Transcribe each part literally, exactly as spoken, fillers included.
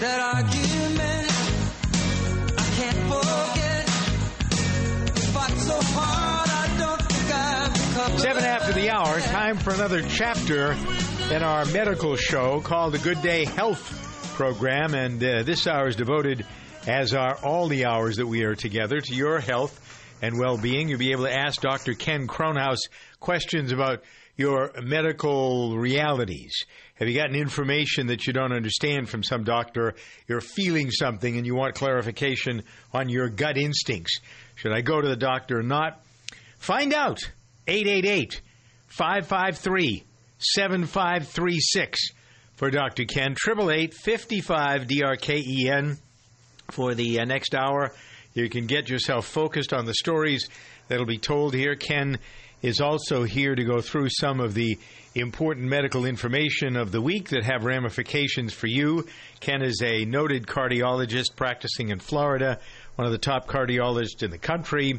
that argument I can't forget. Fought so hard, I don't think I've recovered. Seven after the hour, time for another chapter in our medical show called the Good Day Health Program. And uh, this hour is devoted, as are all the hours that we are together, to your health and well-being. You'll be able to ask Doctor Ken Kronhaus questions about your medical realities. Have you gotten information that you don't understand from some doctor? You're feeling something and you want clarification on your gut instincts. Should I go to the doctor or not? Find out. eight eight eight, five five three, seven five three six for Doctor Ken. eight eight eight, five five, D R K E N for the uh, next hour. You can get yourself focused on the stories that will be told here. Ken is also here to go through some of the important medical information of the week that have ramifications for you. Ken is a noted cardiologist practicing in Florida, one of the top cardiologists in the country.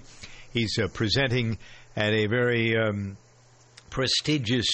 He's uh, presenting at a very um, prestigious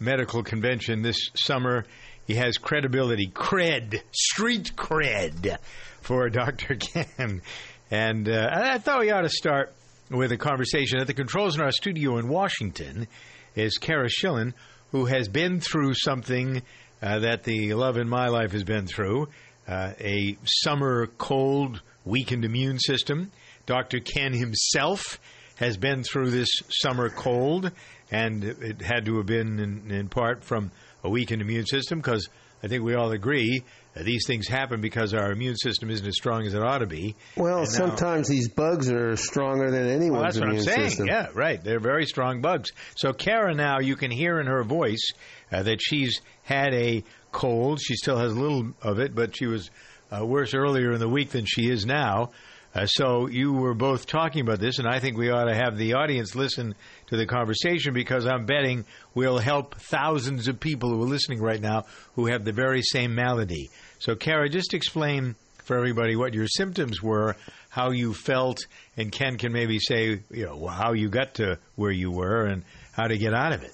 medical convention this summer. He has credibility, cred, street cred for Doctor Ken. And uh, I thought we ought to start with a conversation. At the controls in our studio in Washington is Kara Schillen, who has been through something uh, that the love in my life has been through, uh, a summer cold, weakened immune system. Doctor Ken himself has been through this summer cold, and it had to have been in, in part from a weakened immune system, because I think we all agree uh, these things happen because our immune system isn't as strong as it ought to be. Well, and sometimes now, these bugs are stronger than anyone's well, immune system. That's what I'm system. saying. Yeah, right. They're very strong bugs. So Kara, now you can hear in her voice uh, that she's had a cold. She still has a little of it, but she was uh, worse earlier in the week than she is now. Uh, so you were both talking about this, and I think we ought to have the audience listen to the conversation, because I'm betting we'll help thousands of people who are listening right now who have the very same malady. So, Kara, just explain for everybody what your symptoms were, how you felt, and Ken can maybe say, you know, how you got to where you were and how to get out of it.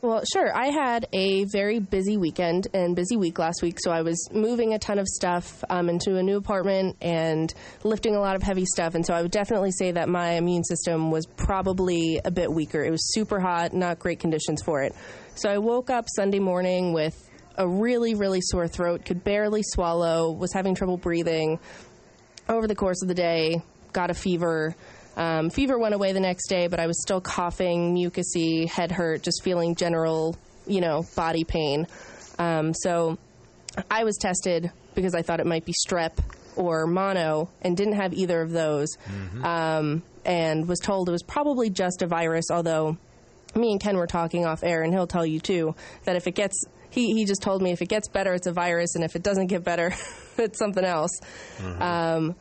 Well, sure. I had a very busy weekend and busy week last week, so I was moving a ton of stuff um, into a new apartment and lifting a lot of heavy stuff, and so I would definitely say that my immune system was probably a bit weaker. It was super hot, not great conditions for it. So I woke up Sunday morning with a really, really sore throat, could barely swallow, was having trouble breathing. Over the course of the day, got a fever. Um, fever went away the next day, but I was still coughing, mucousy, head hurt, just feeling general, you know, body pain. Um, so I was tested because I thought it might be strep or mono and didn't have either of those, mm-hmm. um, and was told it was probably just a virus, although me and Ken were talking off air, and he'll tell you, too, that if it gets... He he just told me if it gets better, it's a virus, and if it doesn't get better, it's something else. Mm-hmm. Um,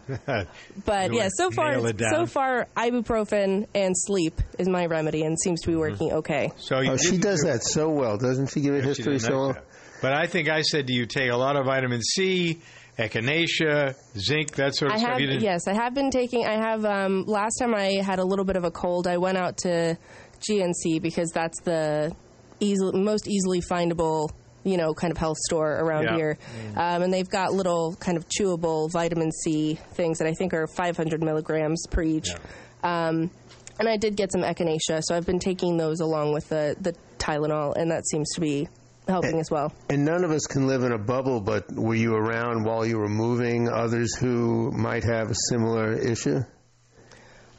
but yeah, so far so far ibuprofen and sleep is my remedy, and seems to be working mm-hmm. okay. So oh, she does that so well, doesn't she? Give it yeah, history so well. But I think I said to you, take a lot of vitamin C, echinacea, zinc, that sort of I stuff. Have, you didn't... Yes, I have been taking. I have. Um, last time I had a little bit of a cold, I went out to G N C because that's the easy, most easily findable, you know, kind of health store around yeah. here. Um, and they've got little kind of chewable vitamin C things that I think are five hundred milligrams per each. Yeah. Um, and I did get some echinacea, so I've been taking those along with the, the Tylenol, and that seems to be helping and, as well. And none of us can live in a bubble, but were you around while you were moving others who might have a similar issue?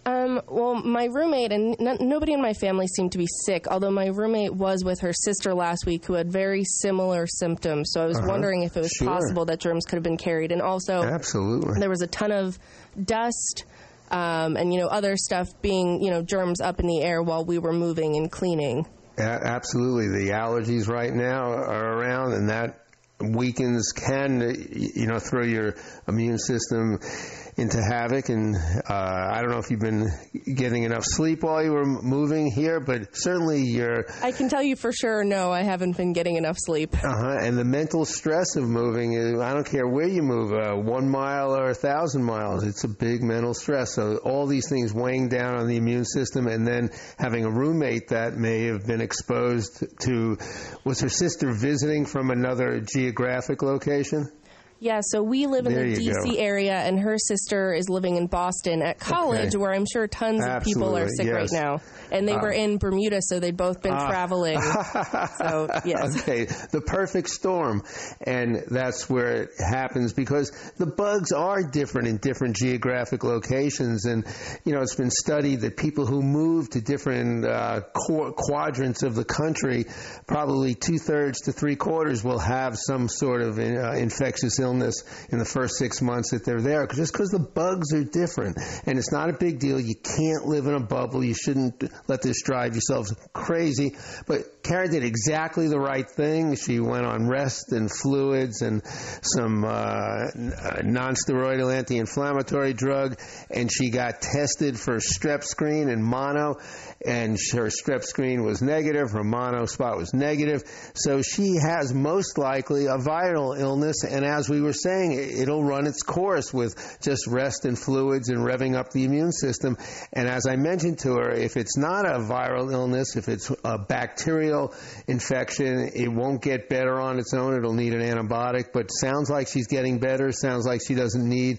Um, well, my roommate and n- nobody in my family seemed to be sick, although my roommate was with her sister last week who had very similar symptoms. So I was uh-huh. wondering if it was sure. possible that germs could have been carried. And also, absolutely, there was a ton of dust um, and, you know, other stuff being, you know, germs up in the air while we were moving and cleaning. A- absolutely. The allergies right now are around, and that weakens, can, you know, throw your immune system into havoc. And uh, I don't know if you've been getting enough sleep while you were moving here, but certainly you're... I can tell you for sure, no, I haven't been getting enough sleep. Uh-huh. And the mental stress of moving, is, I don't care where you move, uh, one mile or a thousand miles, it's a big mental stress. So all these things weighing down on the immune system, and then having a roommate that may have been exposed to... Was her sister visiting from another geographic location? Yeah, so we live in there the D C area, and her sister is living in Boston at college, okay. where I'm sure tons Absolutely. of people are sick yes. right now. And they uh, were in Bermuda, so they'd both been uh, traveling. So, yes. Okay, the perfect storm. And that's where it happens, because the bugs are different in different geographic locations. And, you know, it's been studied that people who move to different uh, qu- quadrants of the country, probably two-thirds to three-quarters will have some sort of in, uh, infectious illness in the first six months that they're there, just because the bugs are different. And it's not a big deal. You can't live in a bubble. You shouldn't let this drive yourselves crazy. But Kara did exactly the right thing. She went on rest and fluids and some uh, non-steroidal anti-inflammatory drug, and she got tested for strep screen and mono, and her strep screen was negative. Her mono spot was negative. So she has most likely a viral illness, and as we were saying, it'll run its course with just rest and fluids and revving up the immune system. And as I mentioned to her, if it's not a viral illness, if it's a bacterial infection, it won't get better on its own. It'll need an antibiotic. But sounds like she's getting better. Sounds like she doesn't need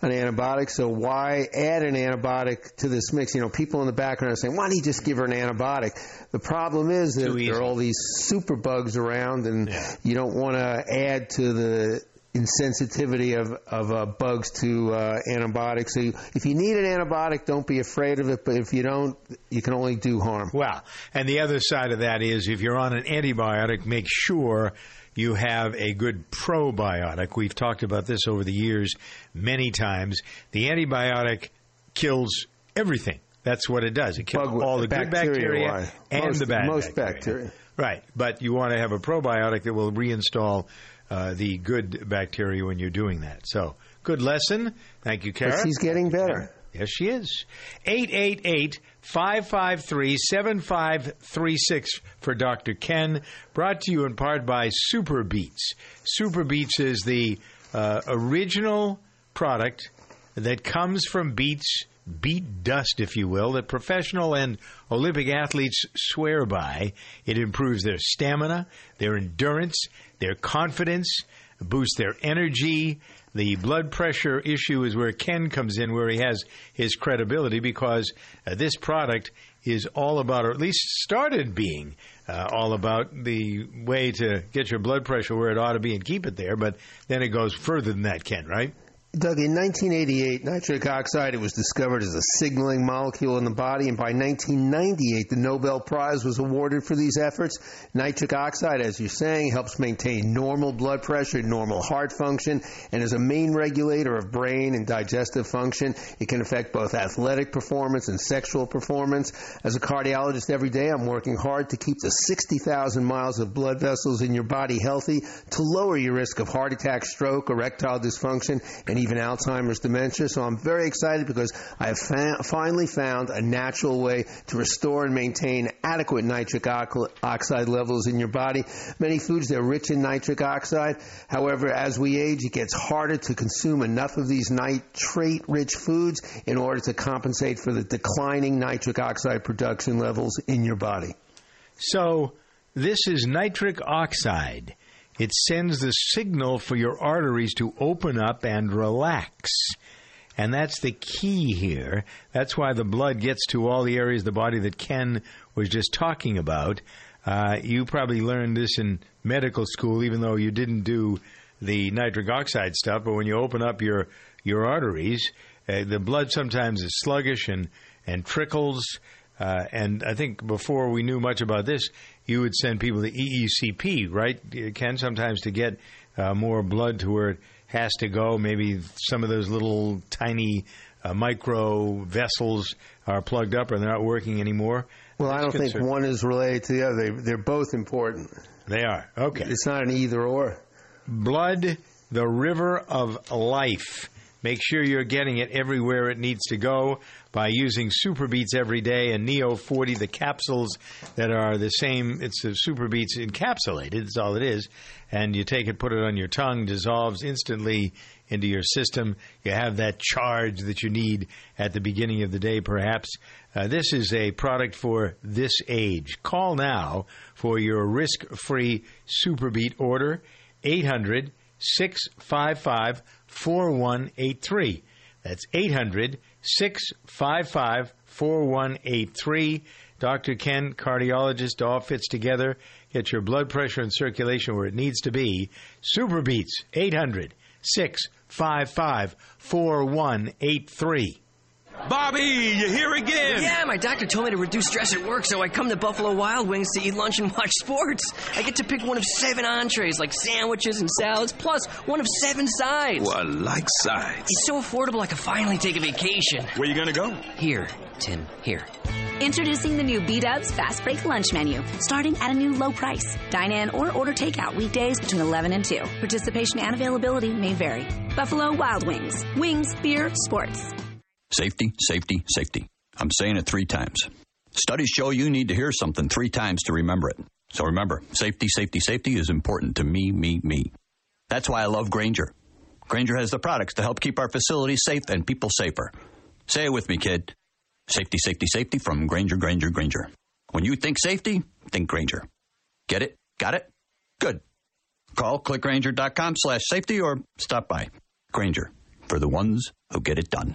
an antibiotic. So why add an antibiotic to this mix? You know, people in the background are saying, why don't you just give her an antibiotic? The problem is that there are all these super bugs around, and yeah. you don't want to add to the insensitivity of, of uh, bugs to uh, antibiotics. So you, if you need an antibiotic, don't be afraid of it. But if you don't, you can only do harm. Well, and the other side of that is if you're on an antibiotic, make sure you have a good probiotic. We've talked about this over the years many times. The antibiotic kills everything. That's what it does. It kills Bug, all the good bacteria, bacteria and most, the bad most bacteria. bacteria. Right. But you want to have a probiotic that will reinstall Uh, the good bacteria when you're doing that. So, good lesson. Thank you, Kara. She's getting better. Yes, she is. eight eight eight, five five three, seven five three six for Doctor Ken. Brought to you in part by SuperBeets. SuperBeets is the uh, original product that comes from beets, beet dust, if you will, that professional and Olympic athletes swear by. It improves their stamina, their endurance, their confidence, boosts their energy. The blood pressure issue is where Ken comes in, where he has his credibility, because uh, this product is all about, or at least started being uh, all about, the way to get your blood pressure where it ought to be and keep it there. But then it goes further than that, Ken, right? Doug, in nineteen eighty-eight, nitric oxide, it was discovered as a signaling molecule in the body, and by nineteen ninety-eight, the Nobel Prize was awarded for these efforts. Nitric oxide, as you're saying, helps maintain normal blood pressure, normal heart function, and is a main regulator of brain and digestive function. It can affect both athletic performance and sexual performance. As a cardiologist every day, I'm working hard to keep the sixty thousand miles of blood vessels in your body healthy, to lower your risk of heart attack, stroke, erectile dysfunction, and even Alzheimer's dementia. So I'm very excited because I have fa- finally found a natural way to restore and maintain adequate nitric oxide levels in your body. Many foods, they're rich in nitric oxide. However, as we age, it gets harder to consume enough of these nitrate-rich foods in order to compensate for the declining nitric oxide production levels in your body. So this is nitric oxide. It sends the signal for your arteries to open up and relax. And that's the key here. That's why the blood gets to all the areas of the body that Ken was just talking about. Uh, you probably learned this in medical school, even though you didn't do the nitric oxide stuff. But when you open up your, your arteries, uh, the blood sometimes is sluggish and, and trickles. Uh, and I think before we knew much about this, you would send people to E E C P, right, Ken, sometimes to get uh, more blood to where it has to go. Maybe some of those little tiny uh, micro vessels are plugged up and they're not working anymore. Well, That's I don't concerning. think one is related to the other. They, they're both important. They are. Okay. It's not an either or. Blood, the river of life. Make sure you're getting it everywhere it needs to go by using SuperBeets every day and Neo forty, the capsules that are the same. It's the SuperBeets encapsulated. That's all it is. And you take it, put it on your tongue, dissolves instantly into your system. You have that charge that you need at the beginning of the day, perhaps. Uh, this is a product for this age. Call now for your risk-free SuperBeet order, eight hundred eight hundred, six five five, four one eight three. That's eight hundred, six five five, four one eight three. Doctor Ken, cardiologist, all fits together. Get your blood pressure and circulation where it needs to be. SuperBeets, eight hundred, six five five, four one eight three. Bobby, you here again? Yeah, my doctor told me to reduce stress at work, so I come to Buffalo Wild Wings to eat lunch and watch sports. I get to pick one of seven entrees, like sandwiches and salads, plus one of seven sides. Well, I like sides. It's so affordable I could finally take a vacation. Where you gonna go? Here, Tim, here. Introducing the new B-Dubs Fast Break Lunch Menu, starting at a new low price. Dine in or order takeout weekdays between eleven and two. Participation and availability may vary. Buffalo Wild Wings. Wings, beer, sports. Safety, safety, safety. I'm saying it three times. Studies show you need to hear something three times to remember it. So remember, safety, safety, safety is important to me, me, me. That's why I love Granger. Granger has the products to help keep our facilities safe and people safer. Say it with me, kid. Safety, safety, safety from Granger, Granger, Granger. When you think safety, think Granger. Get it? Got it? Good. Call click granger dot com slash safety or stop by. Granger, for the ones who get it done.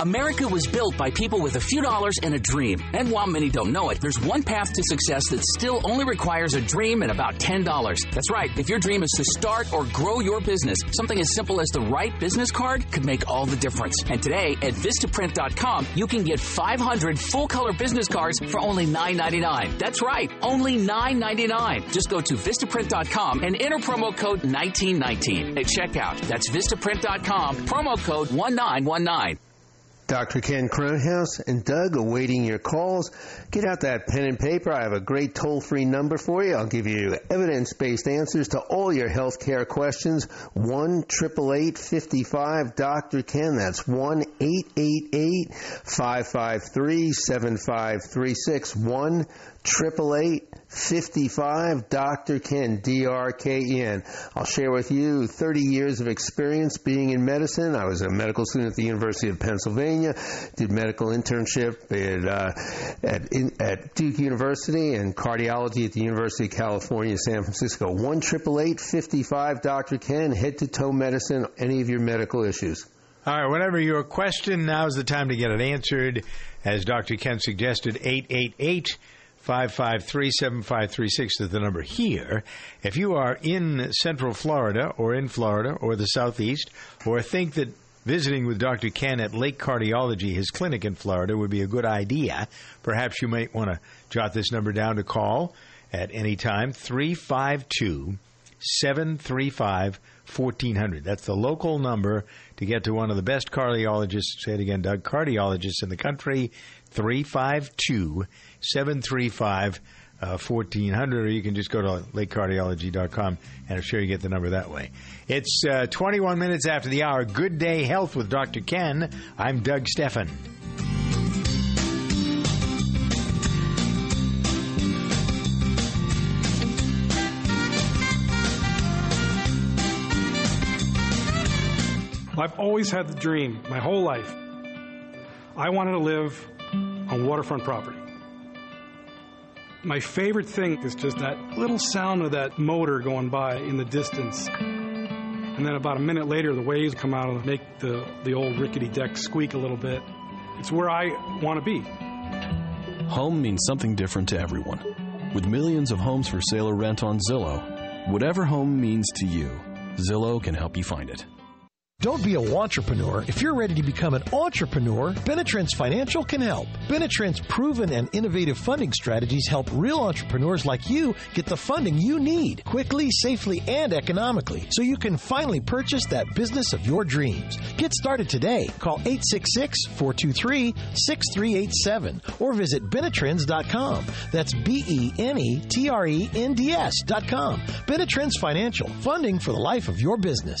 America was built by people with a few dollars and a dream. And while many don't know it, there's one path to success that still only requires a dream and about ten dollars. That's right. If your dream is to start or grow your business, something as simple as the right business card could make all the difference. And today at Vistaprint dot com, you can get five hundred full-color business cards for only nine ninety-nine. That's right. Only nine ninety-nine. Just go to Vistaprint dot com and enter promo code nineteen nineteen at checkout. That's Vistaprint dot com, promo code nineteen nineteen. Doctor Ken Kronhaus and Doug awaiting your calls. Get out that pen and paper. I have a great toll-free number for you. I'll give you evidence-based answers to all your health care questions. one eight eight eight, five five, D O C T O R K E N. That's one eight eight eight, five five three, seven five three six. one eight eight eight, five five, D O C T O R K E N, D R K E N. I'll share with you thirty years of experience being in medicine. I was a medical student at the University of Pennsylvania, did medical internship at, uh, at, in, at Duke University and cardiology at the University of California, San Francisco. one eight eight eight, five five, D O C T O R K E N, head-to-toe medicine, any of your medical issues. All right, whatever your question, now's the time to get it answered. As Doctor Ken suggested, eight eight eight, five five three, seven five three six. five five three, seven five three six is the number here. If you are in Central Florida or in Florida or the Southeast or think that visiting with Doctor Ken at Lake Cardiology, his clinic in Florida, would be a good idea, perhaps you might want to jot this number down to call at any time, three five two, seven three five, fourteen hundred. That's the local number to get to one of the best cardiologists, say it again, Doug, cardiologists in the country, three five two, seven three five, fourteen hundred, or you can just go to lake cardiology dot com, and I'm sure you get the number that way. It's uh, twenty-one minutes after the hour. Good Day Health with Doctor Ken. I'm Doug Steffen. I've always had the dream my whole life. I wanted to live on waterfront property. My favorite thing is just that little sound of that motor going by in the distance. And then about a minute later, the waves come out and make the, the old rickety deck squeak a little bit. It's where I want to be. Home means something different to everyone. With millions of homes for sale or rent on Zillow, whatever home means to you, Zillow can help you find it. Don't be a wantrepreneur. If you're ready to become an entrepreneur, Benetrends Financial can help. Benetrends' proven and innovative funding strategies help real entrepreneurs like you get the funding you need quickly, safely, and economically so you can finally purchase that business of your dreams. Get started today. Call eight six six, four two three, six three eight seven or visit Benetrends dot com. That's B E N E T R E N D S dot com. Benetrends Financial, funding for the life of your business.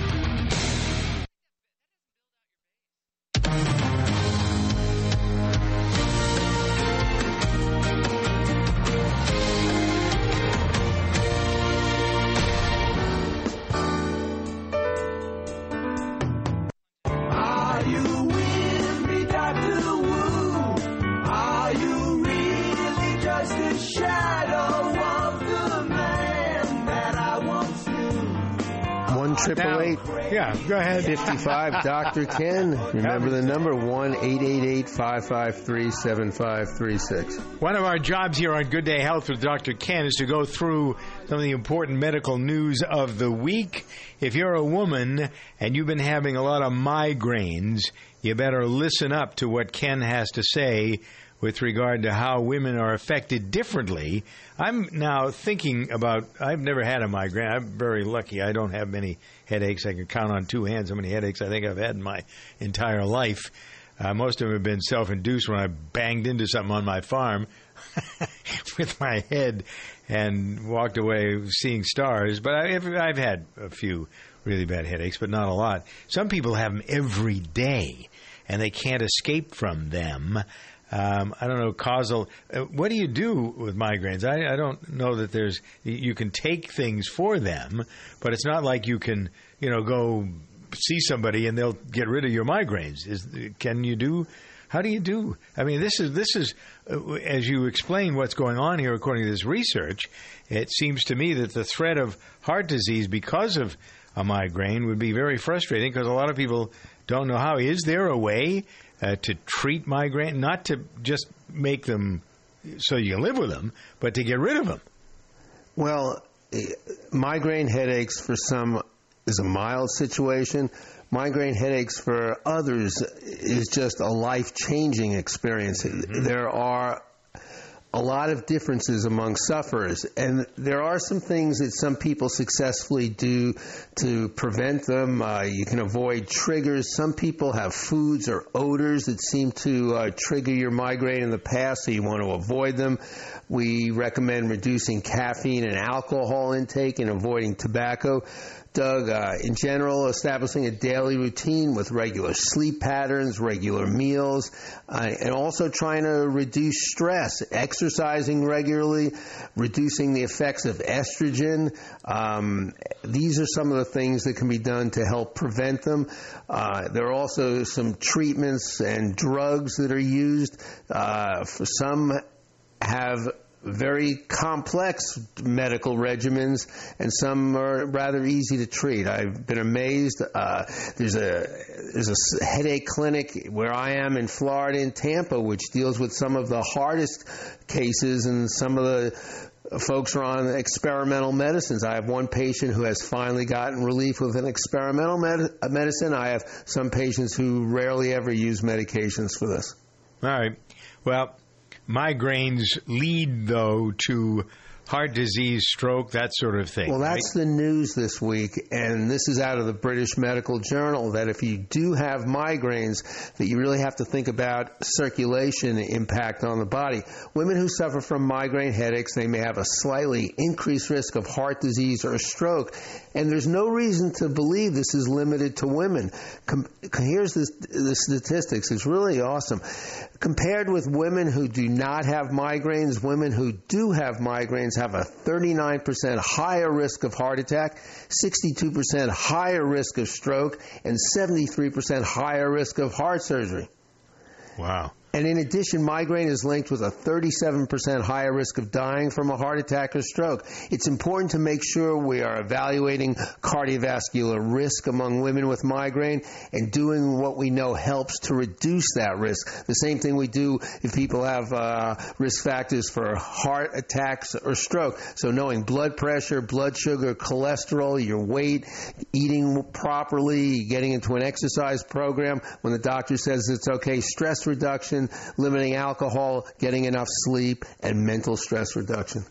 Yeah, go ahead. fifty-five Doctor Ken. Remember the number, one eight eight eight, five five three, seven five three six. One of our jobs here on Good Day Health with Doctor Ken is to go through some of the important medical news of the week. If you're a woman and you've been having a lot of migraines, you better listen up to what Ken has to say with regard to how women are affected differently. I'm now thinking about, I've never had a migraine. I'm very lucky. I don't have many headaches. I can count on two hands how many headaches I think I've had in my entire life. Uh, most of them have been self-induced when I banged into something on my farm with my head and walked away seeing stars. But I, I've had a few really bad headaches, but not a lot. Some people have them every day, and they can't escape from them. Um, I don't know, causal. Uh, what do you do with migraines? I, I don't know that there's, you can take things for them, but it's not like you can, you know, go see somebody and they'll get rid of your migraines. Is, can you do, how do you do? I mean, this is, this is, uh, as you explain what's going on here, according to this research, it seems to me that the threat of heart disease because of a migraine would be very frustrating because a lot of people don't know how. Is there a way Uh, to treat migraine, not to just make them so you can live with them, but to get rid of them? Well, migraine headaches for some is a mild situation. Migraine headaches for others is just a life-changing experience. Mm-hmm. There are a lot of differences among sufferers, and there are some things that some people successfully do to prevent them. Uh, you can avoid triggers. Some people have foods or odors that seem to uh, trigger your migraine in the past, so you want to avoid them. We recommend reducing caffeine and alcohol intake and avoiding tobacco. Doug, uh, in general, establishing a daily routine with regular sleep patterns, regular meals, uh, and also trying to reduce stress, exercising regularly, reducing the effects of estrogen. Um, these are some of the things that can be done to help prevent them. Uh, there are also some treatments and drugs that are used. Uh, for some have very complex medical regimens, and some are rather easy to treat. I've been amazed. Uh, there's a there's a headache clinic where I am in Florida, in Tampa, which deals with some of the hardest cases, and some of the folks are on experimental medicines. I have one patient who has finally gotten relief with an experimental med- medicine. I have some patients who rarely ever use medications for this. All right. Well, migraines lead, though, to heart disease, stroke, that sort of thing. Well, that's right? The news this week, and this is out of the British Medical Journal, that if you do have migraines, that you really have to think about circulation impact on the body. Women who suffer from migraine headaches, they may have a slightly increased risk of heart disease or stroke, and there's no reason to believe this is limited to women. Com- here's this, the statistics. It's really awesome. Compared with women who do not have migraines, women who do have migraines have a thirty-nine percent higher risk of heart attack, sixty-two percent higher risk of stroke, and seventy-three percent higher risk of heart surgery. Wow. And in addition, migraine is linked with a thirty-seven percent higher risk of dying from a heart attack or stroke. It's important to make sure we are evaluating cardiovascular risk among women with migraine and doing what we know helps to reduce that risk. The same thing we do if people have uh, risk factors for heart attacks or stroke. So knowing blood pressure, blood sugar, cholesterol, your weight, eating properly, getting into an exercise program when the doctor says it's okay, stress reduction, limiting alcohol, getting enough sleep, and mental stress reduction.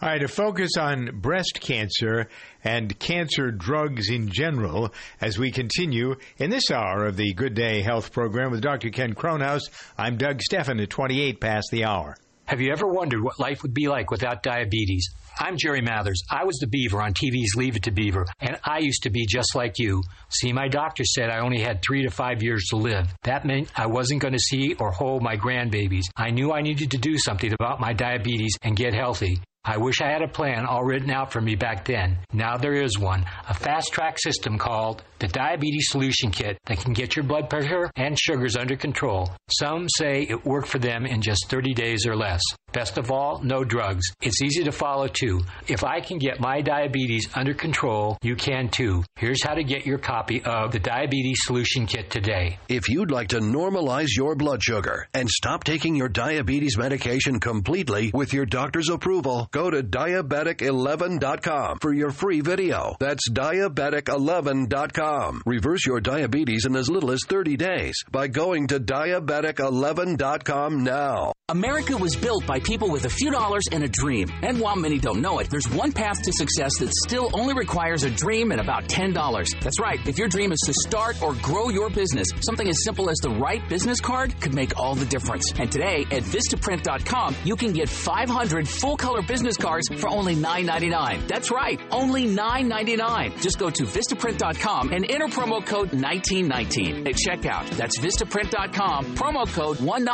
All right, a focus on breast cancer and cancer drugs in general as we continue in this hour of the Good Day Health program with Doctor Ken Kronhaus. I'm Doug Steffen at twenty-eight past the hour. Have you ever wondered what life would be like without diabetes? I'm Jerry Mathers. I was the Beaver on T V's Leave It to Beaver, and I used to be just like you. See, my doctor said I only had three to five years to live. That meant I wasn't going to see or hold my grandbabies. I knew I needed to do something about my diabetes and get healthy. I wish I had a plan all written out for me back then. Now there is one, a fast-track system called the Diabetes Solution Kit that can get your blood pressure and sugars under control. Some say it worked for them in just thirty days or less. Best of all, no drugs. It's easy to follow, too. If I can get my diabetes under control, you can, too. Here's how to get your copy of the Diabetes Solution Kit today. If you'd like to normalize your blood sugar and stop taking your diabetes medication completely with your doctor's approval, go to diabetic eleven dot com for your free video. That's diabetic eleven dot com. Reverse your diabetes in as little as thirty days by going to diabetic eleven dot com now. America was built by people with a few dollars and a dream. And while many don't know it, there's one path to success that still only requires a dream and about ten dollars. That's right. If your dream is to start or grow your business, something as simple as the right business card could make all the difference. And today at Vistaprint dot com, you can get five hundred full-color business cards for only nine ninety-nine. That's right. Only nine ninety-nine. Just go to Vistaprint dot com and enter promo code nineteen nineteen at checkout. That's Vistaprint dot com, promo code nineteen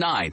nineteen.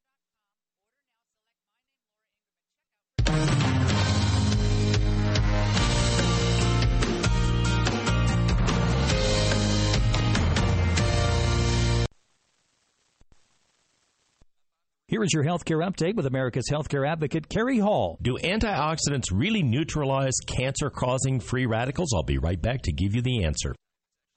Here is your healthcare update with America's healthcare advocate, Kerry Hall. Do antioxidants really neutralize cancer-causing free radicals? I'll be right back to give you the answer.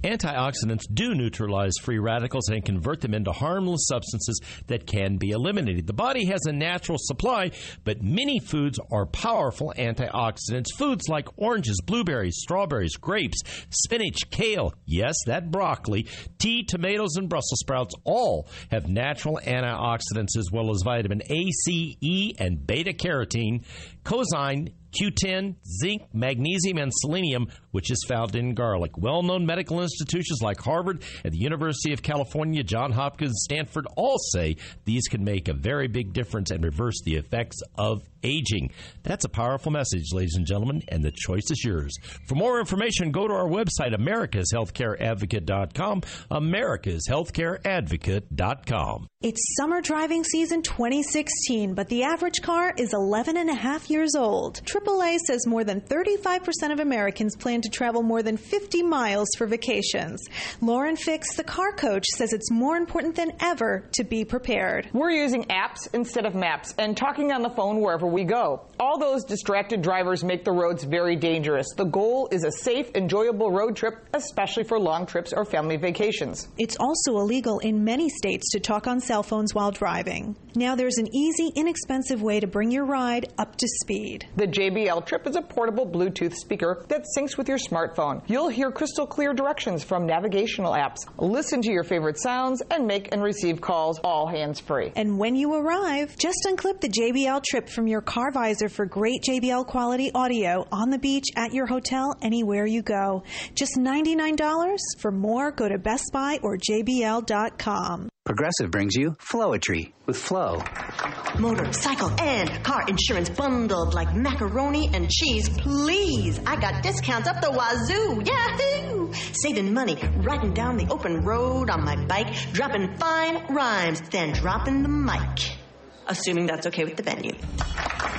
Antioxidants do neutralize free radicals and convert them into harmless substances that can be eliminated. The body has a natural supply, but many foods are powerful antioxidants. Foods like oranges, blueberries, strawberries, grapes, spinach, kale, yes, that broccoli, tea, tomatoes, and Brussels sprouts all have natural antioxidants as well as vitamin A, C, E, and beta-carotene, coenzym, Q ten, zinc, magnesium, and selenium, which is found in garlic. Well-known medical institutions like Harvard and the University of California, Johns Hopkins, Stanford all say these can make a very big difference and reverse the effects of aging. That's a powerful message, ladies and gentlemen, and the choice is yours. For more information, go to our website, americas healthcare advocate dot com, americas healthcare advocate dot com. It's summer driving season twenty sixteen, but the average car is eleven and a half years old. triple A says more than thirty-five percent of Americans plan to travel more than fifty miles for vacations. Lauren Fix, the car coach, says it's more important than ever to be prepared. We're using apps instead of maps and talking on the phone wherever we go. All those distracted drivers make the roads very dangerous. The goal is a safe, enjoyable road trip, especially for long trips or family vacations. It's also illegal in many states to talk on cell phones while driving. Now there's an easy, inexpensive way to bring your ride up to speed. The J B L Trip is a portable Bluetooth speaker that syncs with your smartphone. You'll hear crystal clear directions from navigational apps. Listen to your favorite sounds and make and receive calls, all hands-free. And when you arrive, just unclip the J B L Trip from your car visor for great J B L quality audio on the beach, at your hotel, anywhere you go. Just ninety-nine dollars. For more, go to Best Buy or J B L dot com. Progressive brings you Flowetry with Flow. Motor, cycle, and car insurance bundled like macaroni and cheese. Please, I got discounts up the wazoo. Yahoo! Saving money, riding down the open road on my bike, dropping fine rhymes, then dropping the mic. Assuming that's okay with the venue.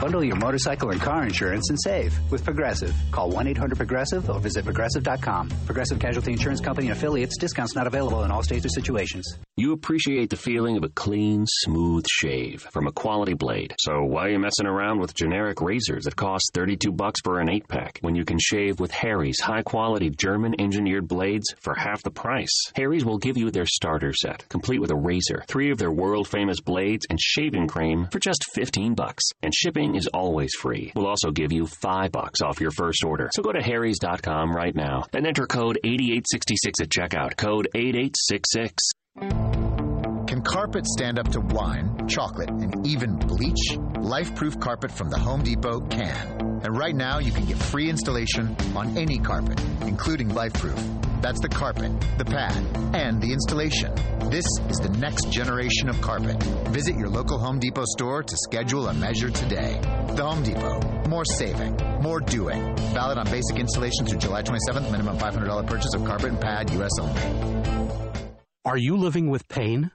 Bundle your motorcycle and car insurance and save with Progressive. Call one eight hundred Progressive or visit Progressive dot com. Progressive Casualty Insurance Company and affiliates. Discounts not available in all states or situations. You appreciate the feeling of a clean, smooth shave from a quality blade. So why are you messing around with generic razors that cost thirty-two bucks for an eight-pack when you can shave with Harry's high-quality German-engineered blades for half the price? Harry's will give you their starter set, complete with a razor, three of their world-famous blades, and shaving cream for just fifteen bucks. And shipping is always free. We'll also give you five bucks off your first order. So go to harrys dot com right now and enter code eighty-eight sixty-six at checkout. Code eighty-eight sixty-six. Can carpet stand up to wine, chocolate, and even bleach? LifeProof carpet from the Home Depot can. And right now, you can get free installation on any carpet, including LifeProof. That's the carpet, the pad, and the installation. This is the next generation of carpet. Visit your local Home Depot store to schedule a measure today. The Home Depot. More saving. More doing. Valid on basic installation through July twenty-seventh. Minimum five hundred dollars purchase of carpet and pad, U S only. Are you living with pain?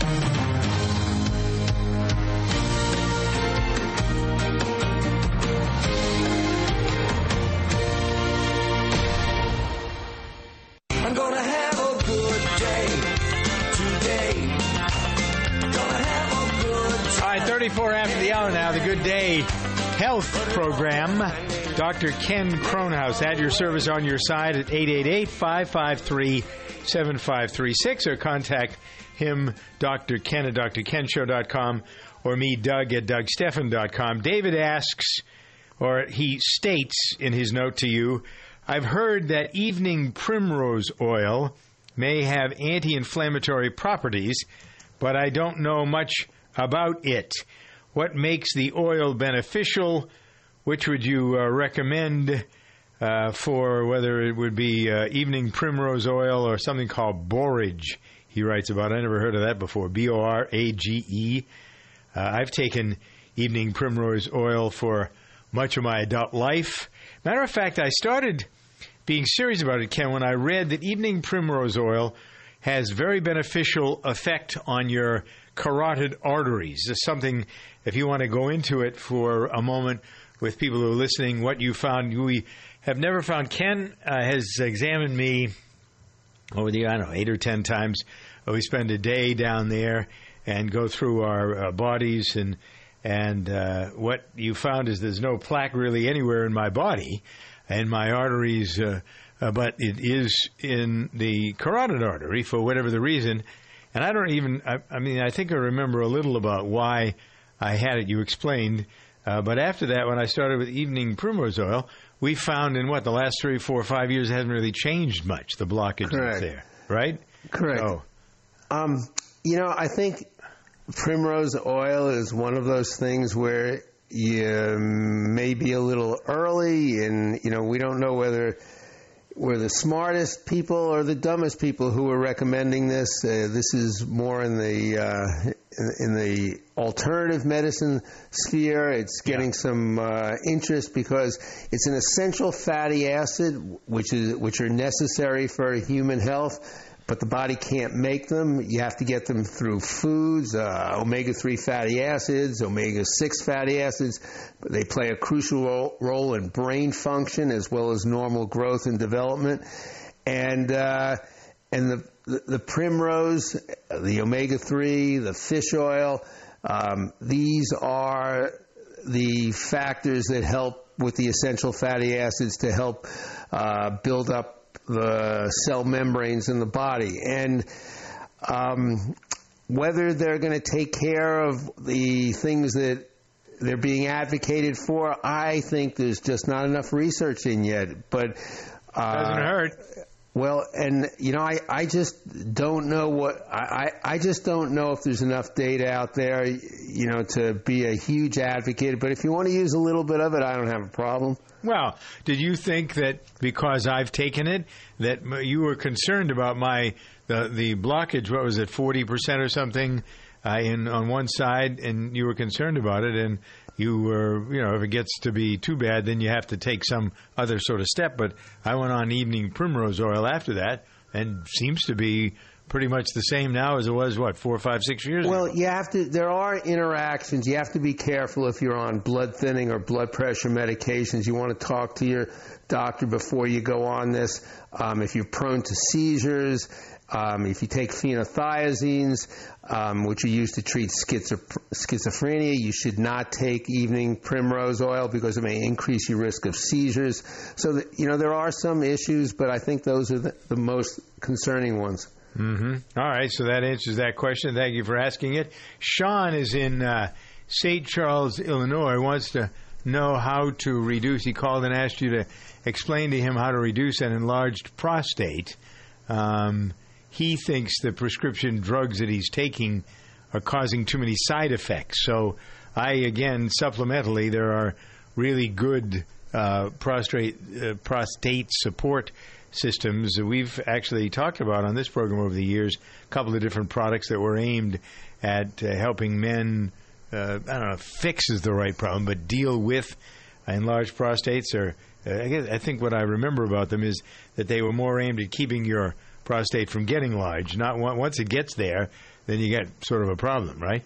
I'm gonna have a good day today. Gonna have a good time. All right, thirty-four after the hour now, the Good Day Health Program. Doctor Ken Kronhaus at your service, on your side at eight eight eight, five five three, seven five three six or contact him, Doctor Ken, at D R Ken show dot com, or me, Doug, at Doug Steffen dot com. David asks, or he states in his note to you, I've heard that evening primrose oil may have anti-inflammatory properties, but I don't know much about it. What makes the oil beneficial? Which would you uh, recommend uh, for whether it would be uh, evening primrose oil or something called borage? He writes about, I never heard of that before, B O R A G E. Uh, I've taken evening primrose oil for much of my adult life. Matter of fact, I started being serious about it, Ken, when I read that evening primrose oil has very beneficial effect on your carotid arteries. It's something, if you want to go into it for a moment with people who are listening, what you found, we have never found. Ken uh, has examined me over the, I don't know, eight or ten times. We spend a day down there and go through our uh, bodies, and and uh, what you found is there's no plaque really anywhere in my body, in my arteries, uh, uh, but it is in the carotid artery for whatever the reason. And I don't even, I, I mean, I think I remember a little about why I had it, you explained. Uh, but after that, when I started with evening primrose oil, we found in what, the last three, four, five years, it hasn't really changed much, the blockage that's there, right? Correct. So, um, you know, I think primrose oil is one of those things where you may be a little early, and, you know, we don't know whether we're the smartest people or the dumbest people who are recommending this. Uh, this is more in the uh, in the alternative medicine sphere, it's getting yeah. some uh, interest because it's an essential fatty acid, which is which are necessary for human health, but the body can't make them. You have to get them through foods, uh, omega three fatty acids, omega six fatty acids. They play a crucial role in brain function as well as normal growth and development. And uh, and the, the, the primrose, the omega three, the fish oil, um, these are the factors that help with the essential fatty acids to help uh, build up the cell membranes in the body. And um, whether they're going to take care of the things that they're being advocated for, I think there's just not enough research in yet. But uh, doesn't hurt. Well, and you know, I, I just don't know what I, I, I just don't know if there's enough data out there, you know, to be a huge advocate. But if you want to use a little bit of it, I don't have a problem. Well, did you think that because I've taken it that you were concerned about my the the blockage? What was it, forty percent or something uh, in on one side, and you were concerned about it, and you were, you know, if it gets to be too bad, then you have to take some other sort of step. But I went on evening primrose oil after that, and seems to be pretty much the same now as it was, what, four, five, six years well, ago? Well, you have to, there are interactions. You have to be careful if you're on blood thinning or blood pressure medications. You want to talk to your doctor before you go on this. Um, if you're prone to seizures, um, if you take phenothiazines, um, which are used to treat schizophrenia, you should not take evening primrose oil because it may increase your risk of seizures. So, that, you know, there are some issues, but I think those are the, the most concerning ones. Mm-hmm. All right, so that answers that question. Thank you for asking it. Sean is in uh, Saint Charles, Illinois, wants to know how to reduce. He called and asked you to explain to him how to reduce an enlarged prostate. Um, he thinks the prescription drugs that he's taking are causing too many side effects. So I, again, supplementally, there are really good uh, prostate, uh, prostate support systems that we've actually talked about on this program over the years, a couple of different products that were aimed at uh, helping men, uh, I don't know, fix is the right problem, but deal with enlarged prostates. Or uh, I, guess, I think what I remember about them is that they were more aimed at keeping your prostate from getting large. Not one, once it gets there, then you get sort of a problem, right?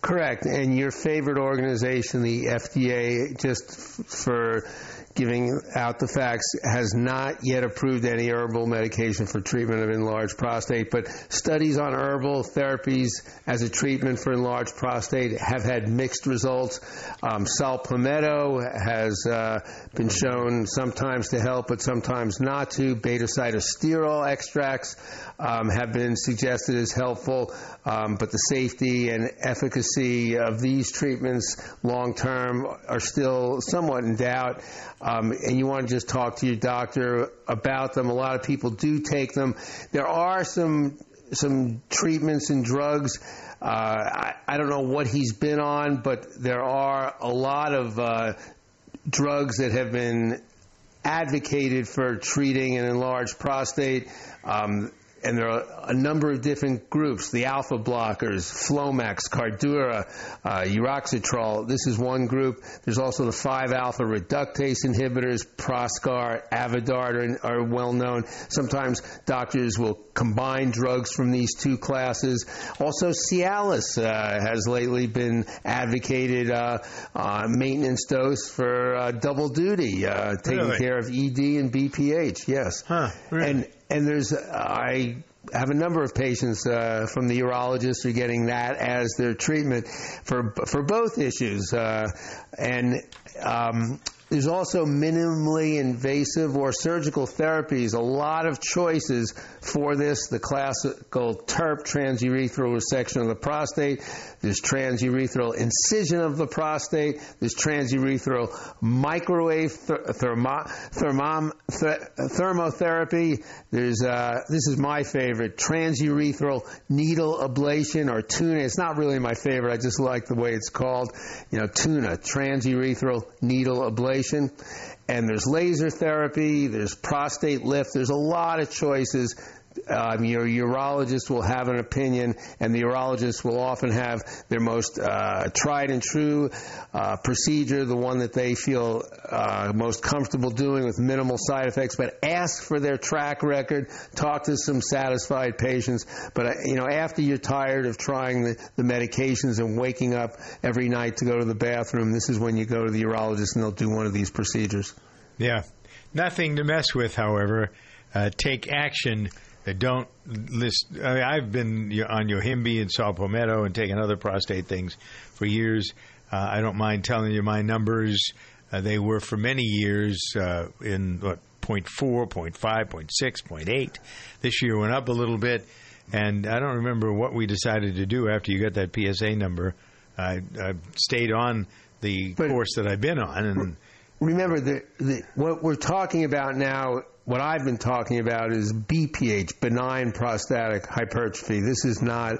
Correct. And your favorite organization, the F D A, just f- for giving out the facts, has not yet approved any herbal medication for treatment of enlarged prostate, but studies on herbal therapies as a treatment for enlarged prostate have had mixed results. Um, saw Palmetto has uh, been shown sometimes to help, but sometimes not to. Beta-cytosterol extracts um, have been suggested as helpful, um, but the safety and efficacy of these treatments long-term are still somewhat in doubt. Um, and you want to just talk to your doctor about them. A lot of people do take them. There are some some treatments and drugs. Uh, I, I don't know what he's been on, but there are a lot of uh, drugs that have been advocated for treating an enlarged prostate. Um, And there are a number of different groups, the alpha blockers, Flomax, Cardura, uh, Uroxitrol. This is one group. There's also the five alpha reductase inhibitors, Proscar, Avodart are, are well known. Sometimes doctors will combine drugs from these two classes. Also, Cialis uh, has lately been advocated uh, uh, maintenance dose for uh, double duty, uh, taking really? care of E D and B P H, yes. Huh, really? And, And there's, I have a number of patients uh, from the urologists who are getting that as their treatment for for both issues. Uh, and um, there's also minimally invasive or surgical therapies. A lot of choices for this. The classical TURP, transurethral resection of the prostate. There's transurethral incision of the prostate. There's transurethral microwave th- thermo- thermo- th- thermotherapy. There's uh, this is my favorite, transurethral needle ablation or tuna. It's not really my favorite. I just like the way it's called. You know, tuna, transurethral needle ablation. And there's laser therapy, there's prostate lift, there's a lot of choices Um, your urologist will have an opinion, and the urologist will often have their most uh, tried and true uh, procedure, the one that they feel uh, most comfortable doing with minimal side effects. But ask for their track record. Talk to some satisfied patients. But uh, you know, after you're tired of trying the, the medications and waking up every night to go to the bathroom, this is when you go to the urologist, and they'll do one of these procedures. Yeah, nothing to mess with. However, uh, take action. They don't list. I mean, I've been on Yohimbi and saw Palmetto and taken other prostate things for years. Uh, I don't mind telling you my numbers. Uh, they were for many years uh, in what, zero point four, zero point five, zero point six, zero point eight. This year went up a little bit, and I don't remember what we decided to do after you got that P S A number. I, I stayed on the but course that I've been on. And remember the, the what we're talking about now. What I've been talking about is B P H, benign prostatic hypertrophy. This is not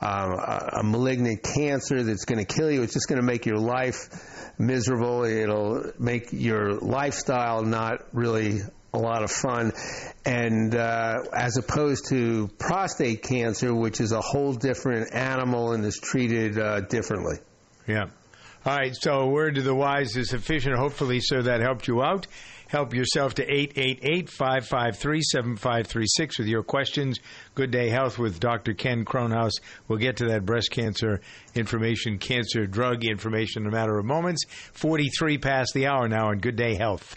um, a malignant cancer that's going to kill you. It's just going to make your life miserable. It'll make your lifestyle not really a lot of fun. And uh, as opposed to prostate cancer, which is a whole different animal and is treated uh, differently. Yeah. All right. So a word to the wise is sufficient. Hopefully, sir, that helped you out. Help yourself to eight eight eight, five five three, seven five three six with your questions. Good Day Health with Doctor Ken Kronhaus. We'll get to that breast cancer information, cancer drug information in a matter of moments. forty-three past the hour now on Good Day Health.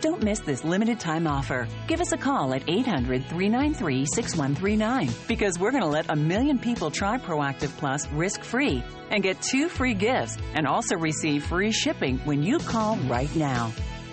Don't miss this limited time offer. Give us a call at eight hundred, three nine three, six one three nine because we're going to let a million people try Proactive Plus risk-free and get two free gifts and also receive free shipping when you call right now.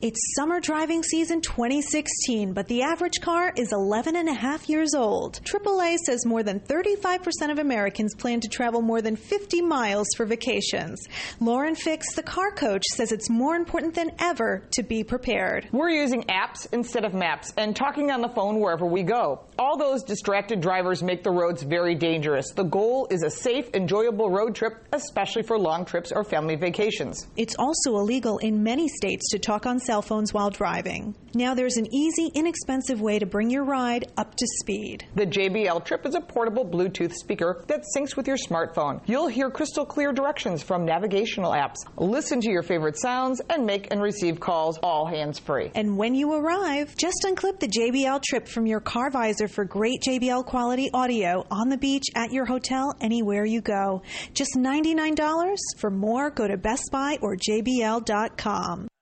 It's summer driving season twenty sixteen, but the average car is eleven and a half years old. triple A says more than thirty-five percent of Americans plan to travel more than fifty miles for vacations. Lauren Fix, the car coach, says it's more important than ever to be prepared. We're using apps instead of maps and talking on the phone wherever we go. All those distracted drivers make the roads very dangerous. The goal is a safe, enjoyable road trip, especially for long trips or family vacations. It's also illegal in many states to talk on cell phones while driving. Now there's an easy, inexpensive way to bring your ride up to speed. The J B L Trip is a portable Bluetooth speaker that syncs with your smartphone. You'll hear crystal clear directions from navigational apps, listen to your favorite sounds, and make and receive calls all hands-free. And when you arrive, just unclip the J B L Trip from your car visor for great J B L quality audio on the beach, at your hotel, anywhere you go. Just ninety-nine dollars. For more, go to Best Buy or J B L dot com.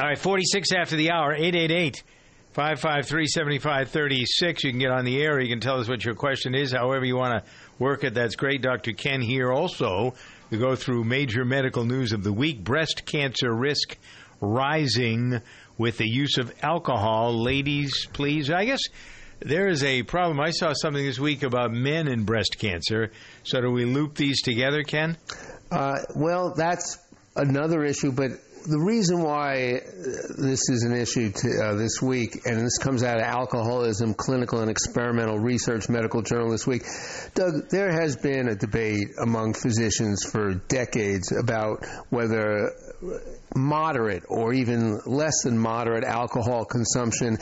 All right, forty-six after the hour, eight eight eight, five five three, seven five three six. You can get on the air. You can tell us what your question is, however you want to work it. That's great. Doctor Ken here also to go through major medical news of the week. Breast cancer risk rising with the use of alcohol. Ladies, please. I guess there is a problem. I saw something this week about men and breast cancer. So do we loop these together, Ken? Uh, well, that's another issue, but the reason why this is an issue to, uh, this week, and this comes out of Alcoholism, Clinical and Experimental Research Medical Journal this week, Doug, there has been a debate among physicians for decades about whether moderate or even less than moderate alcohol consumption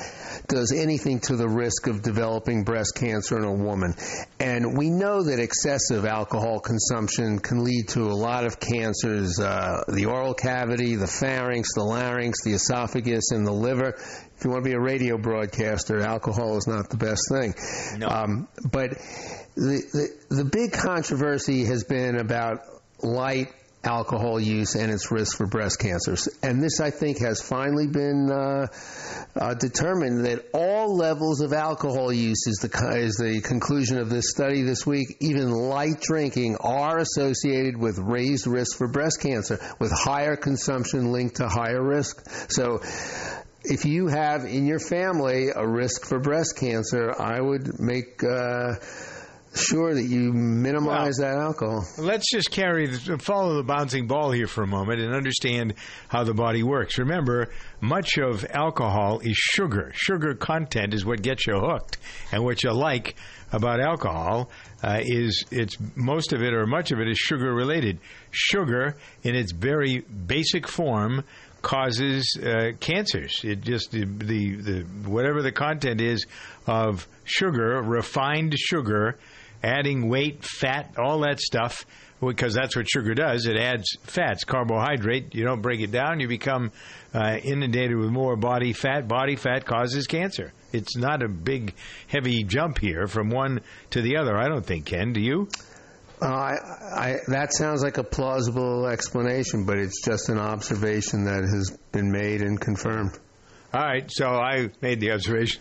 does anything to the risk of developing breast cancer in a woman. And we know that excessive alcohol consumption can lead to a lot of cancers, uh, the oral cavity, the pharynx, the larynx, the esophagus, and the liver. If you want to be a radio broadcaster, alcohol is not the best thing. No. Um, but the, the, the big controversy has been about light alcohol use and its risk for breast cancers. And this, I think, has finally been uh, uh, determined that all levels of alcohol use is the, is the conclusion of this study this week. Even light drinking are associated with raised risk for breast cancer, with higher consumption linked to higher risk. So if you have in your family a risk for breast cancer, I would make Uh, sure that you minimize well, that alcohol. Let's just carry, the, follow the bouncing ball here for a moment and understand how the body works. Remember, much of alcohol is sugar. Sugar content is what gets you hooked. And what you like about alcohol uh, is it's most of it or much of it is sugar related. Sugar, in its very basic form, causes uh, cancers. It just the, the the whatever the content is of sugar, refined sugar, adding weight, fat, all that stuff, because that's what sugar does. It adds fats, carbohydrate. You don't break it down. You become uh, inundated with more body fat. Body fat causes cancer. It's not a big, heavy jump here from one to the other, I don't think, Ken. Do you? Uh, I, I, that sounds like a plausible explanation, but it's just an observation that has been made and confirmed. All right, so I made the observation.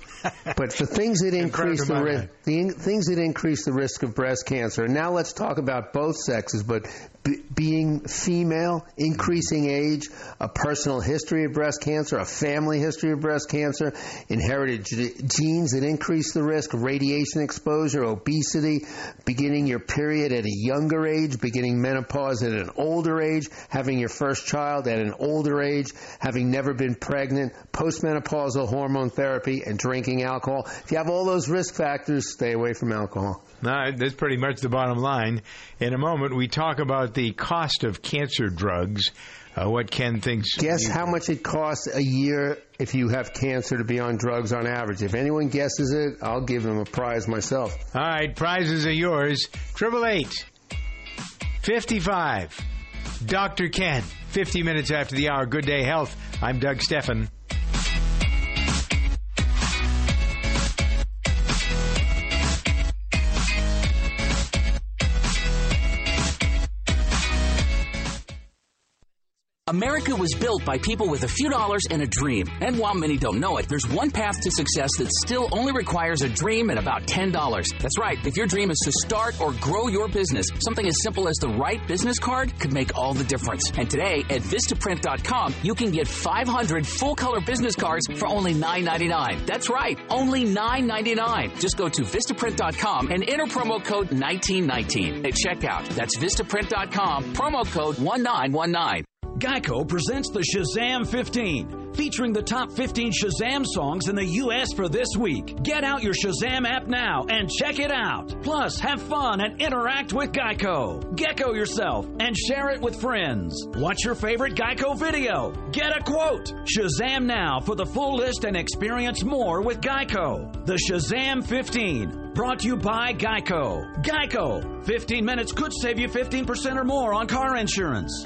But for things that increase the risk, the things that increase the risk of breast cancer. And now let's talk about both sexes, but b- being female, increasing age, a personal history of breast cancer, a family history of breast cancer, inherited g- genes that increase the risk, radiation exposure, obesity, beginning your period at a younger age, beginning menopause at an older age, having your first child at an older age, having never been pregnant, post menopausal hormone therapy, and drinking alcohol. If you have all those risk factors, stay away from alcohol. All right, that's pretty much the bottom line. In a moment, we talk about the cost of cancer drugs, uh, what Ken thinks. Guess how much it costs a year if you have cancer to be on drugs on average. If anyone guesses it, I'll give them a prize myself. All right, prizes are yours. eight eight eight, five five, Doctor Ken, fifty minutes after the hour. Good Day Health. I'm Doug Steffen. America was built by people with a few dollars and a dream. And while many don't know it, there's one path to success that still only requires a dream and about ten dollars. That's right. If your dream is to start or grow your business, something as simple as the right business card could make all the difference. And today at Vistaprint dot com, you can get five hundred full-color business cards for only nine ninety-nine. That's right. Only nine ninety-nine. Just go to Vistaprint dot com and enter promo code nineteen nineteen at checkout. That's Vistaprint dot com, promo code nineteen nineteen. Geico presents the Shazam fifteen. featuring the top fifteen Shazam songs in the U S for this week. Get out your Shazam app now and check it out. Plus, have fun and interact with Geico. Gecko yourself and share it with friends. Watch your favorite Geico video. Get a quote. Shazam now for the full list and experience more with Geico. The Shazam fifteen, brought to you by Geico. Geico, fifteen minutes could save you fifteen percent or more on car insurance.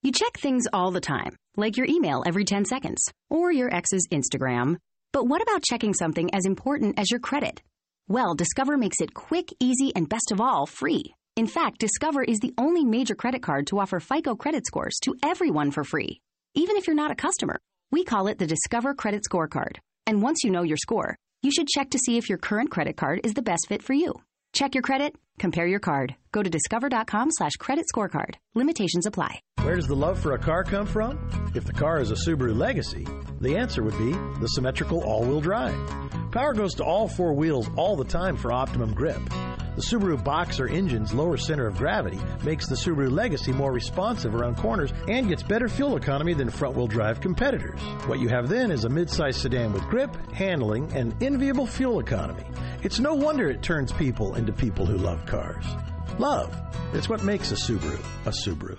You check things all the time, like your email every ten seconds or your ex's Instagram. But what about checking something as important as your credit? Well, Discover makes it quick, easy, and best of all, free. In fact, Discover is the only major credit card to offer FICO credit scores to everyone for free, even if you're not a customer. We call it the Discover Credit Scorecard. And once you know your score, you should check to see if your current credit card is the best fit for you. Check your credit, compare your card. Go to discover.com slash credit scorecard. Limitations apply. Where does the love for a car come from? If the car is a Subaru Legacy, the answer would be the symmetrical all-wheel drive. Power goes to all four wheels all the time for optimum grip. The Subaru Boxer engine's lower center of gravity makes the Subaru Legacy more responsive around corners and gets better fuel economy than front-wheel drive competitors. What you have then is a midsize sedan with grip, handling, and enviable fuel economy. It's no wonder it turns people into people who love cars. Love. It's what makes a Subaru a Subaru.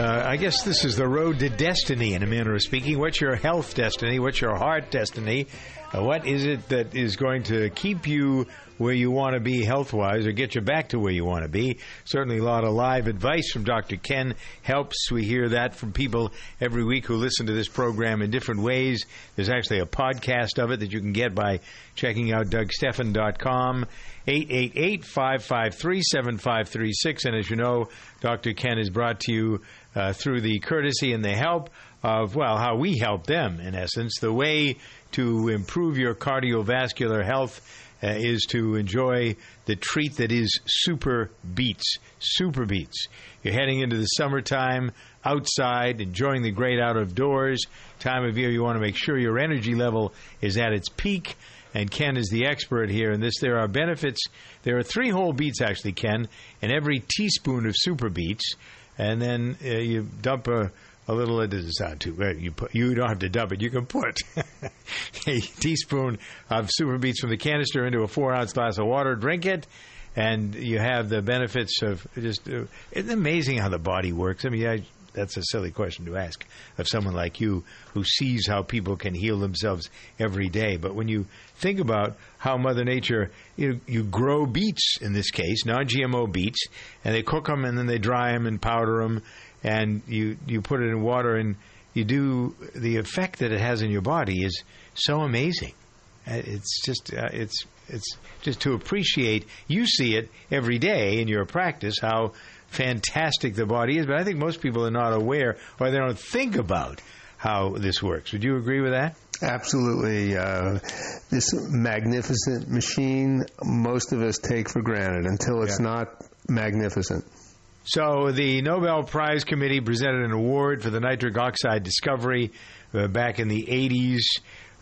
I guess this is the road to destiny, in a manner of speaking. What's your health destiny? What's your heart destiny? Uh, what is it that is going to keep you where you want to be health-wise, or get you back to where you want to be? Certainly a lot of live advice from Doctor Ken helps. We hear that from people every week who listen to this program in different ways. There's actually a podcast of it that you can get by checking out Doug Steffen dot com. eight eight eight, five five three, seven five three six. And as you know, Doctor Ken is brought to you Uh, through the courtesy and the help of, well, how we help them, in essence. The way to improve your cardiovascular health uh, is to enjoy the treat that is SuperBeets. SuperBeets. You're heading into the summertime, outside, enjoying the great out of doors. Time of year you want to make sure your energy level is at its peak. And Ken is the expert here in this. There are benefits. There are three whole beets, actually, Ken, in every teaspoon of SuperBeets. And then uh, you dump a, a little of this out, too. You, put, you don't have to dump it. You can put a teaspoon of SuperBeets from the canister into a four-ounce glass of water, drink it, and you have the benefits of just uh, – it's amazing how the body works. I mean, I, that's a silly question to ask of someone like you who sees how people can heal themselves every day. But when you think about how Mother Nature – You, you grow beets, in this case, non-G M O beets, and they cook them and then they dry them and powder them, and you, you put it in water, and you do the effect that it has on your body is so amazing. It's just uh, it's it's just to appreciate. You see it every day in your practice how fantastic the body is, but I think most people are not aware, or they don't think about how this works. Would you agree with that? Absolutely. Uh, this magnificent machine, most of us take for granted until it's yeah. not magnificent. So the Nobel Prize Committee presented an award for the nitric oxide discovery uh, back in the eighties.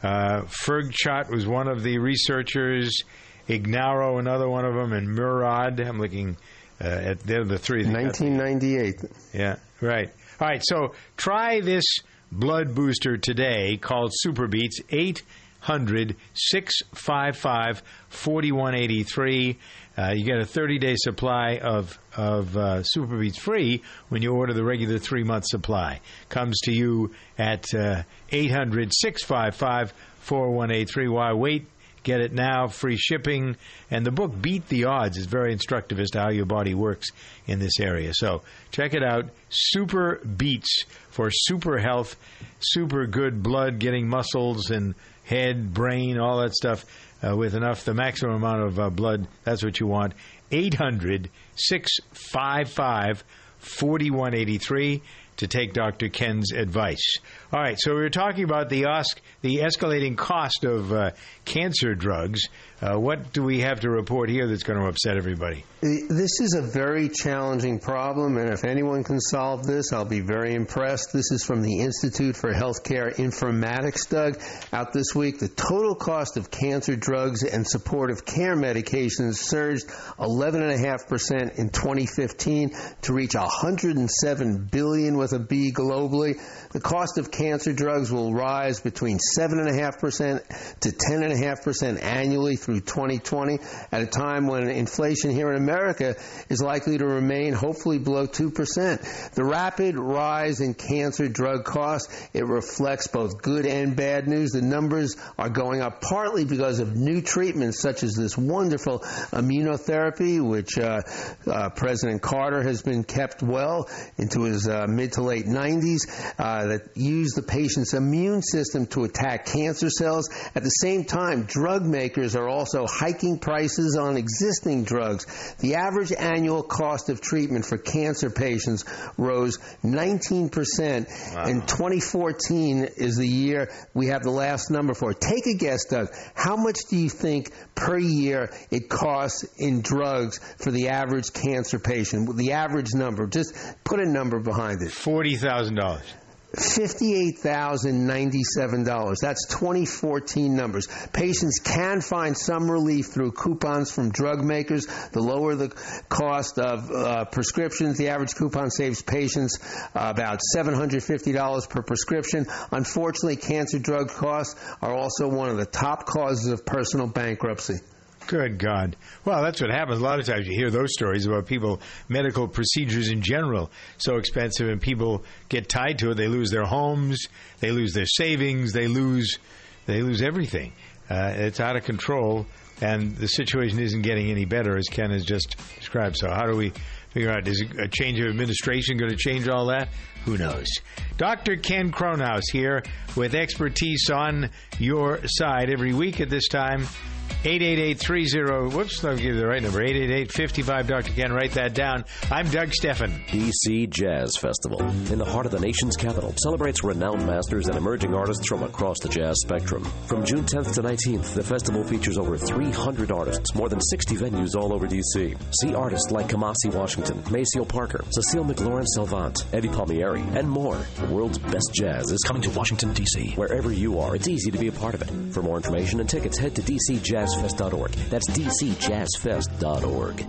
Uh, Ferg Chott was one of the researchers, Ignaro, another one of them, and Murad. I'm looking uh, at they're the three. nineteen ninety-eight. Yeah, right. All right, so try this blood booster today called SuperBeets, eight hundred, six five five, four one eight three. Uh, you get a thirty-day supply of, of uh, SuperBeets free when you order the regular three-month supply. Comes to you at uh, eight hundred, six five five, four one eight three. Why wait? Get it now, free shipping. And the book, Beat the Odds, is very instructive as to how your body works in this area. So check it out, Super Beats, for super health, super good blood, getting muscles and head, brain, all that stuff uh, with enough, the maximum amount of uh, blood. That's what you want. eight hundred, six five five, four one eight three to take Doctor Ken's advice. All right, so we were talking about the os- the escalating cost of uh, cancer drugs. Uh, what do we have to report here that's going to upset everybody? This is a very challenging problem, and if anyone can solve this, I'll be very impressed. This is from the Institute for Healthcare Informatics, Doug, out this week. The total cost of cancer drugs and supportive care medications surged eleven point five percent in twenty fifteen to reach one hundred seven billion dollars with a B globally. The cost of cancer drugs will rise between seven point five percent to ten point five percent annually through twenty twenty, at a time when inflation here in America is likely to remain hopefully below two percent. The rapid rise in cancer drug costs, it reflects both good and bad news. The numbers are going up partly because of new treatments such as this wonderful immunotherapy, which uh, uh, President Carter has been kept well into his uh, mid to late nineties, uh, that use the patient's immune system to attack cancer cells. At the same time, drug makers are also hiking prices on existing drugs. The average annual cost of treatment for cancer patients rose nineteen percent. Wow. And twenty fourteen is the year we have the last number for. Take a guess, Doug. How much do you think per year it costs in drugs for the average cancer patient? The average number. Just put a number behind it. forty thousand dollars. fifty-eight thousand ninety-seven dollars. That's twenty fourteen numbers. Patients can find some relief through coupons from drug makers. The lower the cost of uh, prescriptions, the average coupon saves patients uh, about seven hundred fifty dollars per prescription. Unfortunately, cancer drug costs are also one of the top causes of personal bankruptcy. Good God. Well, that's what happens. A lot of times you hear those stories about people, medical procedures in general, so expensive, and people get tied to it. They lose their homes. They lose their savings. They lose they lose everything. Uh, it's out of control, and the situation isn't getting any better, as Ken has just described. So how do we figure out, is a change of administration going to change all that? Who knows? Doctor Ken Kronhaus here with expertise on your side every week at this time. eight eight eight, three zero, whoops, I'll give you the right number, eight eight eight, five five, Doctor Ken, write that down. I'm Doug Steffen. D C Jazz Festival, in the heart of the nation's capital, celebrates renowned masters and emerging artists from across the jazz spectrum. From June tenth to nineteenth, the festival features over three hundred artists, more than sixty venues all over D C. See artists like Kamasi Washington, Maceo Parker, Cecile McLaurin-Salvant, Eddie Palmieri, and more. The world's best jazz is coming to Washington, D C. Wherever you are, it's easy to be a part of it. For more information and tickets, head to D C Jazz Jazzfest dot org. That's D C Jazzfest dot org.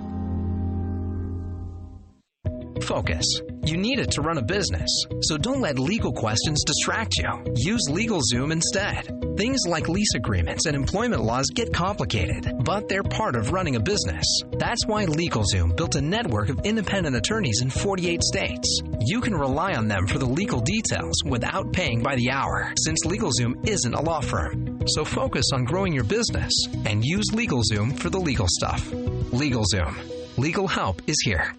Focus. You need it to run a business, so don't let legal questions distract you. Use LegalZoom instead. Things like lease agreements and employment laws get complicated, but they're part of running a business. That's why LegalZoom built a network of independent attorneys in forty-eight states. You can rely on them for the legal details without paying by the hour, since LegalZoom isn't a law firm. So focus on growing your business and use LegalZoom for the legal stuff. LegalZoom. Legal help is here.